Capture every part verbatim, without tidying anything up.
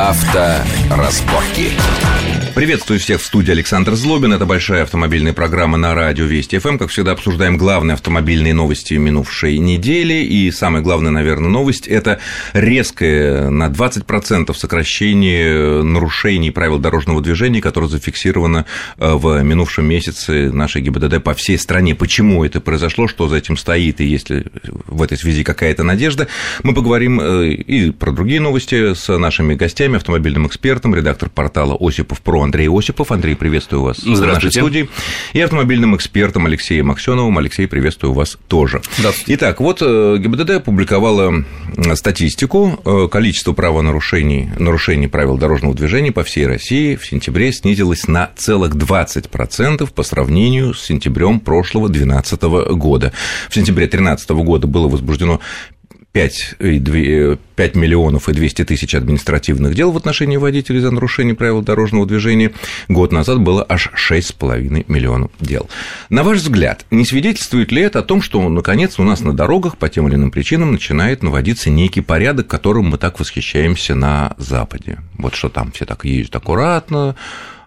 Авторазборки. Приветствую всех в студии, Александр Злобин. Это большая автомобильная программа на радио Вести ФМ. Как всегда, обсуждаем главные автомобильные новости минувшей недели. И самая главная, наверное, новость – это резкое на двадцать процентов сокращение нарушений правил дорожного движения, которое зафиксировано в минувшем месяце нашей ГИБДД по всей стране. Почему это произошло, что за этим стоит, и есть ли в этой связи какая-то надежда, мы поговорим и про другие новости с нашими гостями, автомобильным экспертом, редактор портала «Осипов про» Андрей Осипов. Андрей, приветствую вас в нашей студии. И автомобильным экспертом Алексеем Максеновым. Алексей, приветствую вас тоже. Итак, вот ГИБДД опубликовала статистику. Количество правонарушений, нарушений правил дорожного движения по всей России в сентябре снизилось на целых двадцать процентов по сравнению с сентябрем прошлого две тысячи двенадцатого года. В сентябре две тысячи тринадцатого года было возбуждено пять миллионов двести тысяч административных дел в отношении водителей за нарушение правил дорожного движения. Год назад было аж шесть с половиной миллионов дел. На ваш взгляд, не свидетельствует ли это о том, что, наконец, у нас на дорогах по тем или иным причинам начинает наводиться некий порядок, которым мы так восхищаемся на Западе? Вот что там все так ездят аккуратно,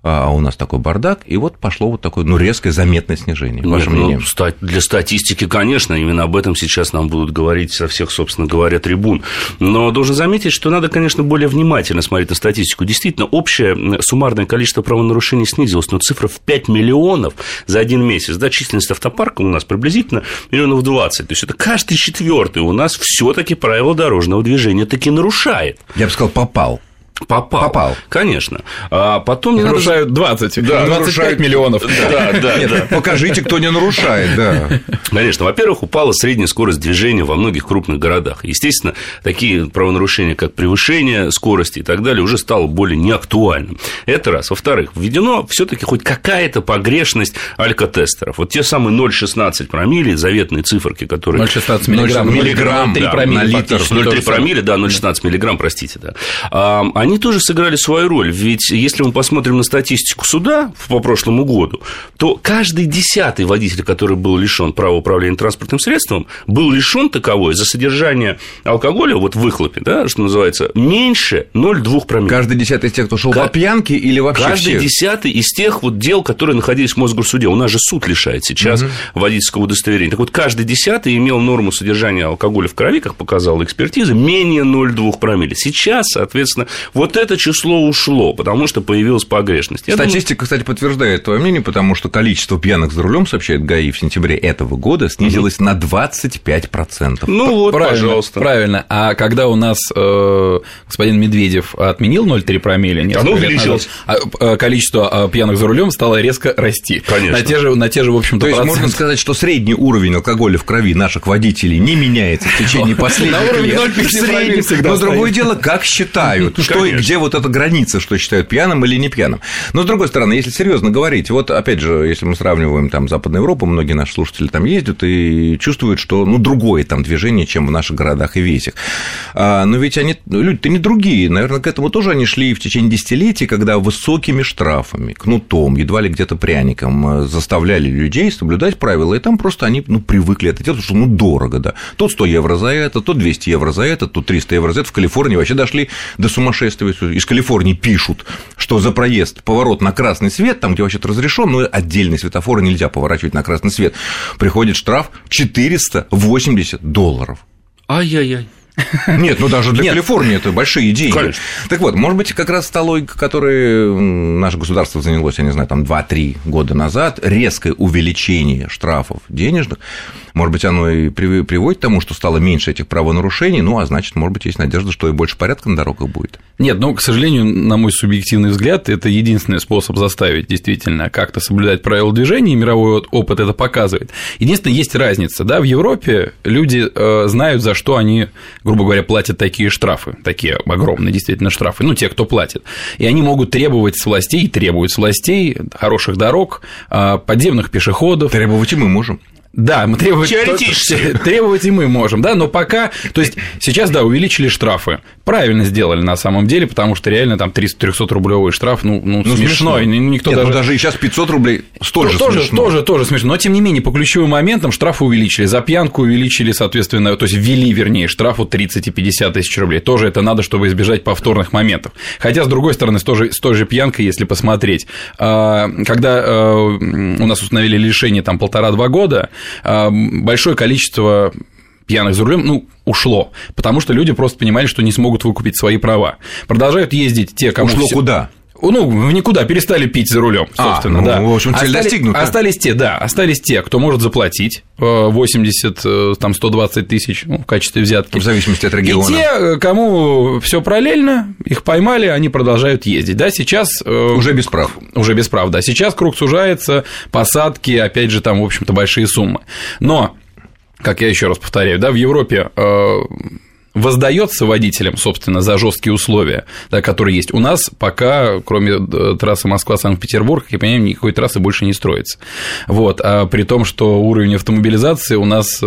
а у нас такой бардак, и вот пошло вот такое, ну, резкое заметное снижение. Ваше Нет, мнение? Ну, для статистики, конечно, именно об этом сейчас нам будут говорить со всех, собственно говоря, трибун. Но должен заметить, что надо, конечно, более внимательно смотреть на статистику. Действительно, общее суммарное количество правонарушений снизилось, но цифра в пять миллионов за один месяц, да, численность автопарка у нас приблизительно миллионов двадцать, то есть это каждый четвертый у нас все-таки правила дорожного движения таки нарушает. Я бы сказал, попал. Попал. Попал. Конечно. А потом не нарушают надо... двадцать, да, двадцать пять нарушают... миллионов. Да, да, Нет, да. Покажите, кто не нарушает, да. Конечно. Во-первых, упала средняя скорость движения во многих крупных городах. Естественно, такие правонарушения, как превышение скорости и так далее, уже стало более неактуальным. Это раз. Во-вторых, введено все-таки хоть какая-то погрешность алькотестеров. Вот те самые ноль целых шестнадцать сотых промилле, заветные циферки, которые... ноль целых шестнадцать сотых миллиграмм да, на литр. ноль целых три промилле, да, ноль целых шестнадцать миллиграмм, простите, да. Они Они тоже сыграли свою роль, ведь если мы посмотрим на статистику суда по прошлому году, то каждый десятый водитель, который был лишен права управления транспортным средством, был лишен таковой за содержание алкоголя, вот в выхлопе, да, что называется, меньше ноль целых две десятых промилле. Каждый десятый из тех, кто шел К... по пьянке или вообще Каждый всех? десятый из тех вот дел, которые находились в Мосгорсуде. У нас же суд лишает сейчас угу. водительского удостоверения. Так вот, каждый десятый имел норму содержания алкоголя в крови, как показала экспертиза, менее ноль целых две десятых промилле. Сейчас, соответственно... Вот это число ушло, потому что появилась погрешность. Я Статистика, думаю... кстати, подтверждает твое мнение, потому что количество пьяных за рулем, сообщает ГАИ, в сентябре этого года снизилось mm-hmm. на двадцать пять процентов. Ну П- вот, правильно, пожалуйста. Правильно. А когда у нас э, господин Медведев отменил ноль целых три промилле, нет, оно увеличилось. Назад, количество пьяных за рулем стало резко расти. Конечно. На те же, на те же в общем-то, проценты. То есть, можно сказать, что средний уровень алкоголя в крови наших водителей не меняется в течение последних лет. Но другое дело, как считают, что и где вот эта граница, что считают пьяным или не пьяным. Но, с другой стороны, если серьезно говорить, вот, опять же, если мы сравниваем там Западную Европу, многие наши слушатели там ездят и чувствуют, что, ну, другое там движение, чем в наших городах и весях. А, но ведь они, люди-то не другие. Наверное, к этому тоже они шли в течение десятилетий, когда высокими штрафами, кнутом, едва ли где-то пряником заставляли людей соблюдать правила, и там просто они, ну, привыкли это делать, потому что, ну, дорого, да. Тут сто евро за это, тут двести евро за это, тут триста евро за это. В Калифорнии вообще дошли до сумасшествия. Из Калифорнии пишут, что за проезд, поворот на красный свет, там, где вообще-то разрешен, но отдельные светофоры нельзя поворачивать на красный свет, приходит штраф четыреста восемьдесят долларов. Ай-яй-яй. Нет, ну даже для Нет. Калифорнии это большие деньги. Конечно. Так вот, может быть, как раз та логика, которой наше государство занялось, я не знаю, там два-три года назад, резкое увеличение штрафов денежных, может быть, оно и приводит к тому, что стало меньше этих правонарушений, ну, а значит, может быть, есть надежда, что и больше порядка на дорогах будет. Нет, ну, к сожалению, на мой субъективный взгляд, это единственный способ заставить действительно как-то соблюдать правила движения, и мировой опыт это показывает. Единственное, есть разница, да, в Европе люди знают, за что они... грубо говоря, платят такие штрафы, такие огромные действительно штрафы, ну, те, кто платит. И они могут требовать с властей, требуют с властей хороших дорог, подземных пешеходов. Требовать и мы можем. Да, мы требовать, требовать и мы можем, да, но пока, то есть сейчас, да, увеличили штрафы, правильно сделали на самом деле, потому что реально там триста-трехсотрублёвый штраф, ну, ну, ну смешно, смешно. Никто Нет, даже... Ну, даже и сейчас пятьсот рублей тоже, тоже смешно. Тоже, тоже смешно, но тем не менее, по ключевым моментам штрафы увеличили, за пьянку увеличили, соответственно, то есть ввели, вернее, штрафу тридцать и пятьдесят тысяч рублей, тоже это надо, чтобы избежать повторных моментов, хотя, с другой стороны, с той же, с той же пьянкой, если посмотреть, когда у нас установили лишение там полтора-два года, большое количество пьяных за рулем, ну, ушло, потому что люди просто понимали, что не смогут выкупить свои права. Продолжают ездить те, кому... Ушло все... куда? Ну, в никуда, перестали пить за рулем, собственно, а, ну, да. В общем, цель остались, достигнута. Остались те, да, остались те, кто может заплатить восемьдесят, там, сто двадцать тысяч, ну, в качестве взятки. В зависимости от региона. И те, кому все параллельно, их поймали, они продолжают ездить, да, сейчас… Уже без прав. Уже без прав, да. Сейчас круг сужается, посадки, опять же, там, в общем-то, большие суммы. Но, как я еще раз повторяю, да, в Европе… воздается водителям, собственно, за жесткие условия, да, которые есть. У нас пока, кроме трассы Москва-Санкт-Петербург, как я понимаю, никакой трассы больше не строится. Вот. А при том, что уровень автомобилизации у нас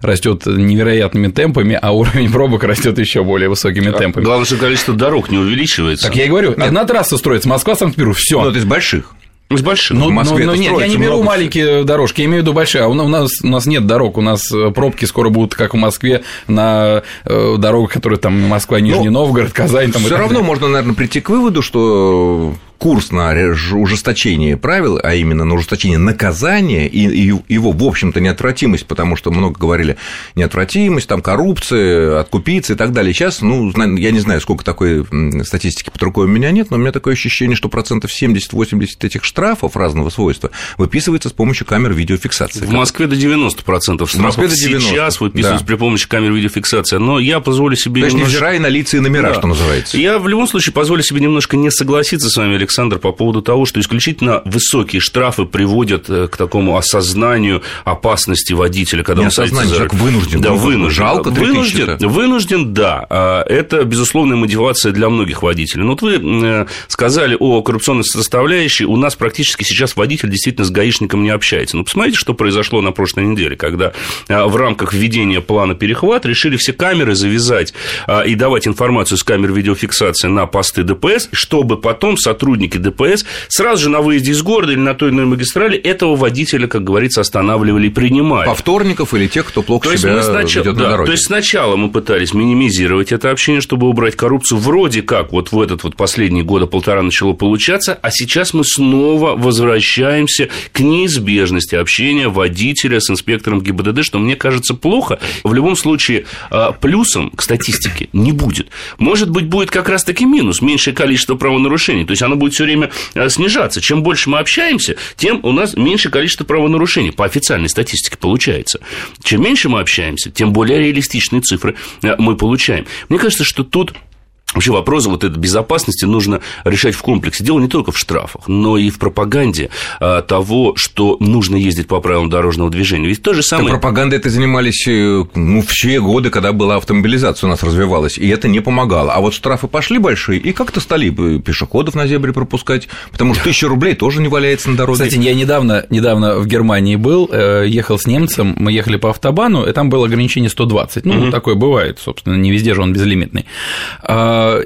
растет невероятными темпами, а уровень пробок растет еще более высокими темпами. Главное, что количество дорог не увеличивается. Так я и говорю, одна трасса строится, Москва-Санкт-Петербург, все. Ну, это из больших. Из больших. Ну, в Москве ну, это нет, я не беру много... маленькие дорожки, я имею в виду большие. А у нас, у нас нет дорог, у нас пробки скоро будут, как в Москве, на дорогах, которые там Москва, Нижний ну, Новгород, Казань. Там, все равно можно, наверное, прийти к выводу, что курс на ужесточение правил, а именно на ужесточение наказания и его, в общем-то, неотвратимость, потому что много говорили неотвратимость, там коррупция, откупиться и так далее. Сейчас, ну, я не знаю, сколько такой статистики под рукой у меня нет, но у меня такое ощущение, что процентов семьдесят-восемьдесят этих штрафов разного свойства выписывается с помощью камер видеофиксации. В Москве до девяносто процентов штрафов сейчас выписываются да. при помощи камер видеофиксации, но я позволю себе... То есть, немножко... невзирая на лица и номера, да. что называется. Я в любом случае позволю себе немножко не согласиться с вами, Александр, Александр, по поводу того, что исключительно высокие штрафы приводят к такому осознанию опасности водителя, когда Не он садится за руль. Вынужден. Да, вынужден. Жалко, вынужден, вынужден, да. Это безусловная мотивация для многих водителей. Но вот вы сказали о коррупционной составляющей. У нас практически сейчас водитель действительно с гаишником не общается. Ну, посмотрите, что произошло на прошлой неделе, когда в рамках введения плана перехват решили все камеры завязать и давать информацию с камер видеофиксации на посты ДПС, чтобы потом сотрудники ДПС сразу же на выезде из города или на той или иной магистрали этого водителя, как говорится, останавливали и принимали. Повторников или тех, кто плохо то себя мы сначала, ведет да, на дороге. То есть, сначала мы пытались минимизировать это общение, чтобы убрать коррупцию. Вроде как вот в этот вот последние года полтора начало получаться, а сейчас мы снова возвращаемся к неизбежности общения водителя с инспектором ГИБДД, что, мне кажется, плохо. В любом случае, плюсом к статистике не будет. Может быть, будет как раз-таки минус, меньшее количество правонарушений. То есть, оно будет все время снижаться. Чем больше мы общаемся, тем у нас меньше количество правонарушений. По официальной статистике получается. Чем меньше мы общаемся, тем более реалистичные цифры мы получаем. Мне кажется, что тут... Вообще вопрос вот этой безопасности нужно решать в комплексе. Дело не только в штрафах, но и в пропаганде того, что нужно ездить по правилам дорожного движения. Ведь то же самое... Пропагандой это занимались ну, в те годы, когда была автомобилизация у нас развивалась, и это не помогало. А вот штрафы пошли большие, и как-то стали пешеходов на зебре пропускать, потому что тысяча рублей тоже не валяется на дороге. Кстати, я недавно, недавно в Германии был, ехал с немцем, мы ехали по автобану, и там было ограничение сто двадцать. Ну, mm-hmm. такое бывает, собственно, не везде же он безлимитный.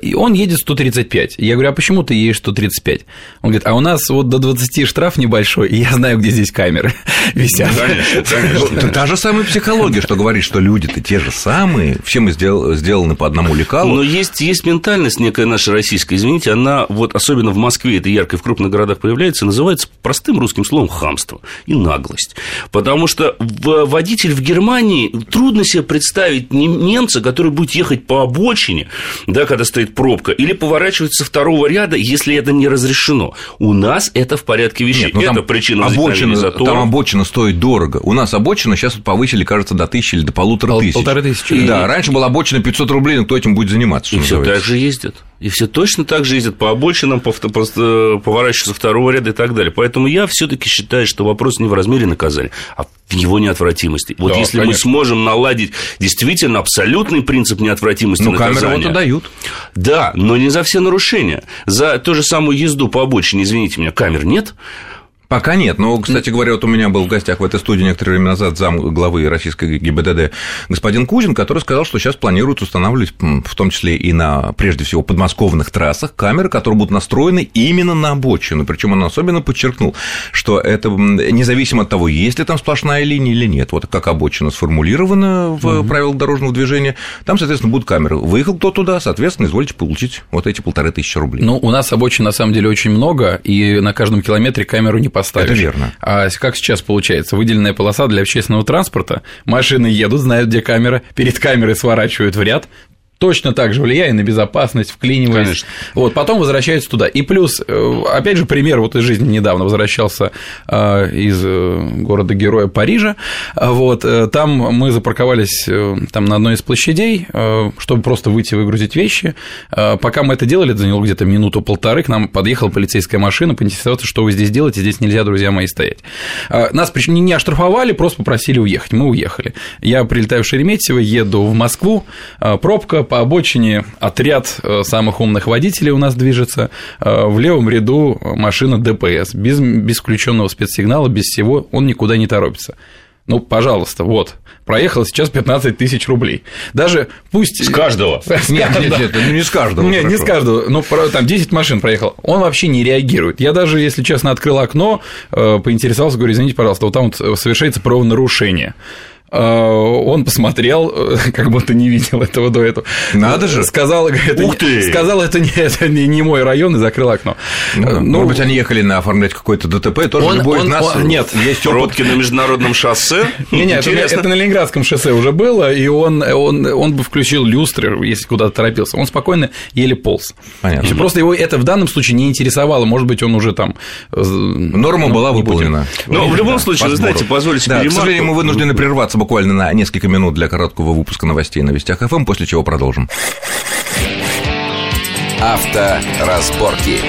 И он едет сто тридцать пять. Я говорю, а почему ты едешь сто тридцать пять? Он говорит, а у нас вот до двадцати штраф небольшой, и я знаю, где здесь камеры висят. Конечно, конечно. Та же самая психология, что говорит, что люди-то те же самые, все мы сделаны по одному лекалу. Но есть, есть ментальность некая наша российская, извините, она вот особенно в Москве, это ярко в крупных городах появляется, называется простым русским словом хамство и наглость. Потому что водитель в Германии, трудно себе представить немца, который будет ехать по обочине, да, когда стоит пробка, или поворачивается со второго ряда, если это не разрешено. У нас это в порядке вещей. Нет, это причина возникновения затора. Там обочина стоит дорого. У нас обочина сейчас вот повысили, кажется, до тысячи или до полутора Пол, тысяч. Полторы тысячи. И... Да, раньше была обочина пятьсот рублей, но кто этим будет заниматься? И все так же ездят. И все точно так же ездят по обочинам, по, по, поворачиваются второго ряда и так далее. Поэтому я все-таки считаю, что вопрос не в размере наказания, а в его неотвратимости. Вот да, если конечно. Мы сможем наладить действительно абсолютный принцип неотвратимости ну, наказания. Ну, камеры вот и дают. Да, но не за все нарушения. За ту же самую езду по обочине, извините меня, камер нет. Пока нет. Но, кстати говоря, вот у меня был в гостях в этой студии некоторое время назад зам главы российской ГИБДД господин Кузин, который сказал, что сейчас планируют устанавливать, в том числе и на, прежде всего, подмосковных трассах, камеры, которые будут настроены именно на обочину. Причем он особенно подчеркнул, что это независимо от того, есть ли там сплошная линия или нет. Вот как обочина сформулирована в угу. правилах дорожного движения, там, соответственно, будут камеры. Выехал кто туда, соответственно, извольте получить вот эти полторы тысячи рублей. Ну, у нас обочин, на самом деле, очень много, и на каждом километре камеру не поставишь. Это верно. А как сейчас получается? Выделенная полоса для общественного транспорта, машины едут, знают, где камера, перед камерой сворачивают в ряд, точно так же влияя на безопасность, вклиниваясь. Конечно. Вот, потом возвращаются туда. И плюс, опять же, пример вот из жизни недавно возвращался из города-героя Парижа. Вот, там мы запарковались там, на одной из площадей, чтобы просто выйти выгрузить вещи. Пока мы это делали, это заняло где-то минуту-полторы, к нам подъехала полицейская машина, поинтересоваться, что вы здесь делаете, здесь нельзя, друзья мои, стоять. Нас причем не оштрафовали, просто попросили уехать, мы уехали. Я прилетаю в Шереметьево, еду в Москву, пробка, по обочине отряд самых умных водителей у нас движется, в левом ряду машина ДПС, без, без включенного спецсигнала, без всего, он никуда не торопится. Ну, пожалуйста, вот, проехал сейчас пятнадцать тысяч рублей. Даже пусть... С каждого. Нет, нет, нет, не с каждого. Нет, не с каждого, ну, там десять машин проехал, он вообще не реагирует. Я даже, если честно, открыл окно, поинтересовался, говорю, извините, пожалуйста, вот там вот совершается правонарушение. Он посмотрел, как будто не видел этого до этого. Надо же. Сказал, это, Ух ты! сказал это, не, это не мой район, и закрыл окно. Ну, ну, может быть, они ехали на оформлять какое-то ДТП, тоже он, любой он, из нас. Он, нет, есть пробки на международном шоссе. Не, нет, это, это на Ленинградском шоссе уже было, и он, он, он бы включил люстры, если куда-то торопился. Он спокойно еле полз. Понятно. Просто его это в данном случае не интересовало. Может быть, он уже там. Норма ну, была выполнена. Но в любом да, случае, вы знаете, позволите да, перемарку. К сожалению, мы вынуждены прерваться буквально на несколько минут для короткого выпуска новостей на Вестях эф эм, после чего продолжим. Авторазборки.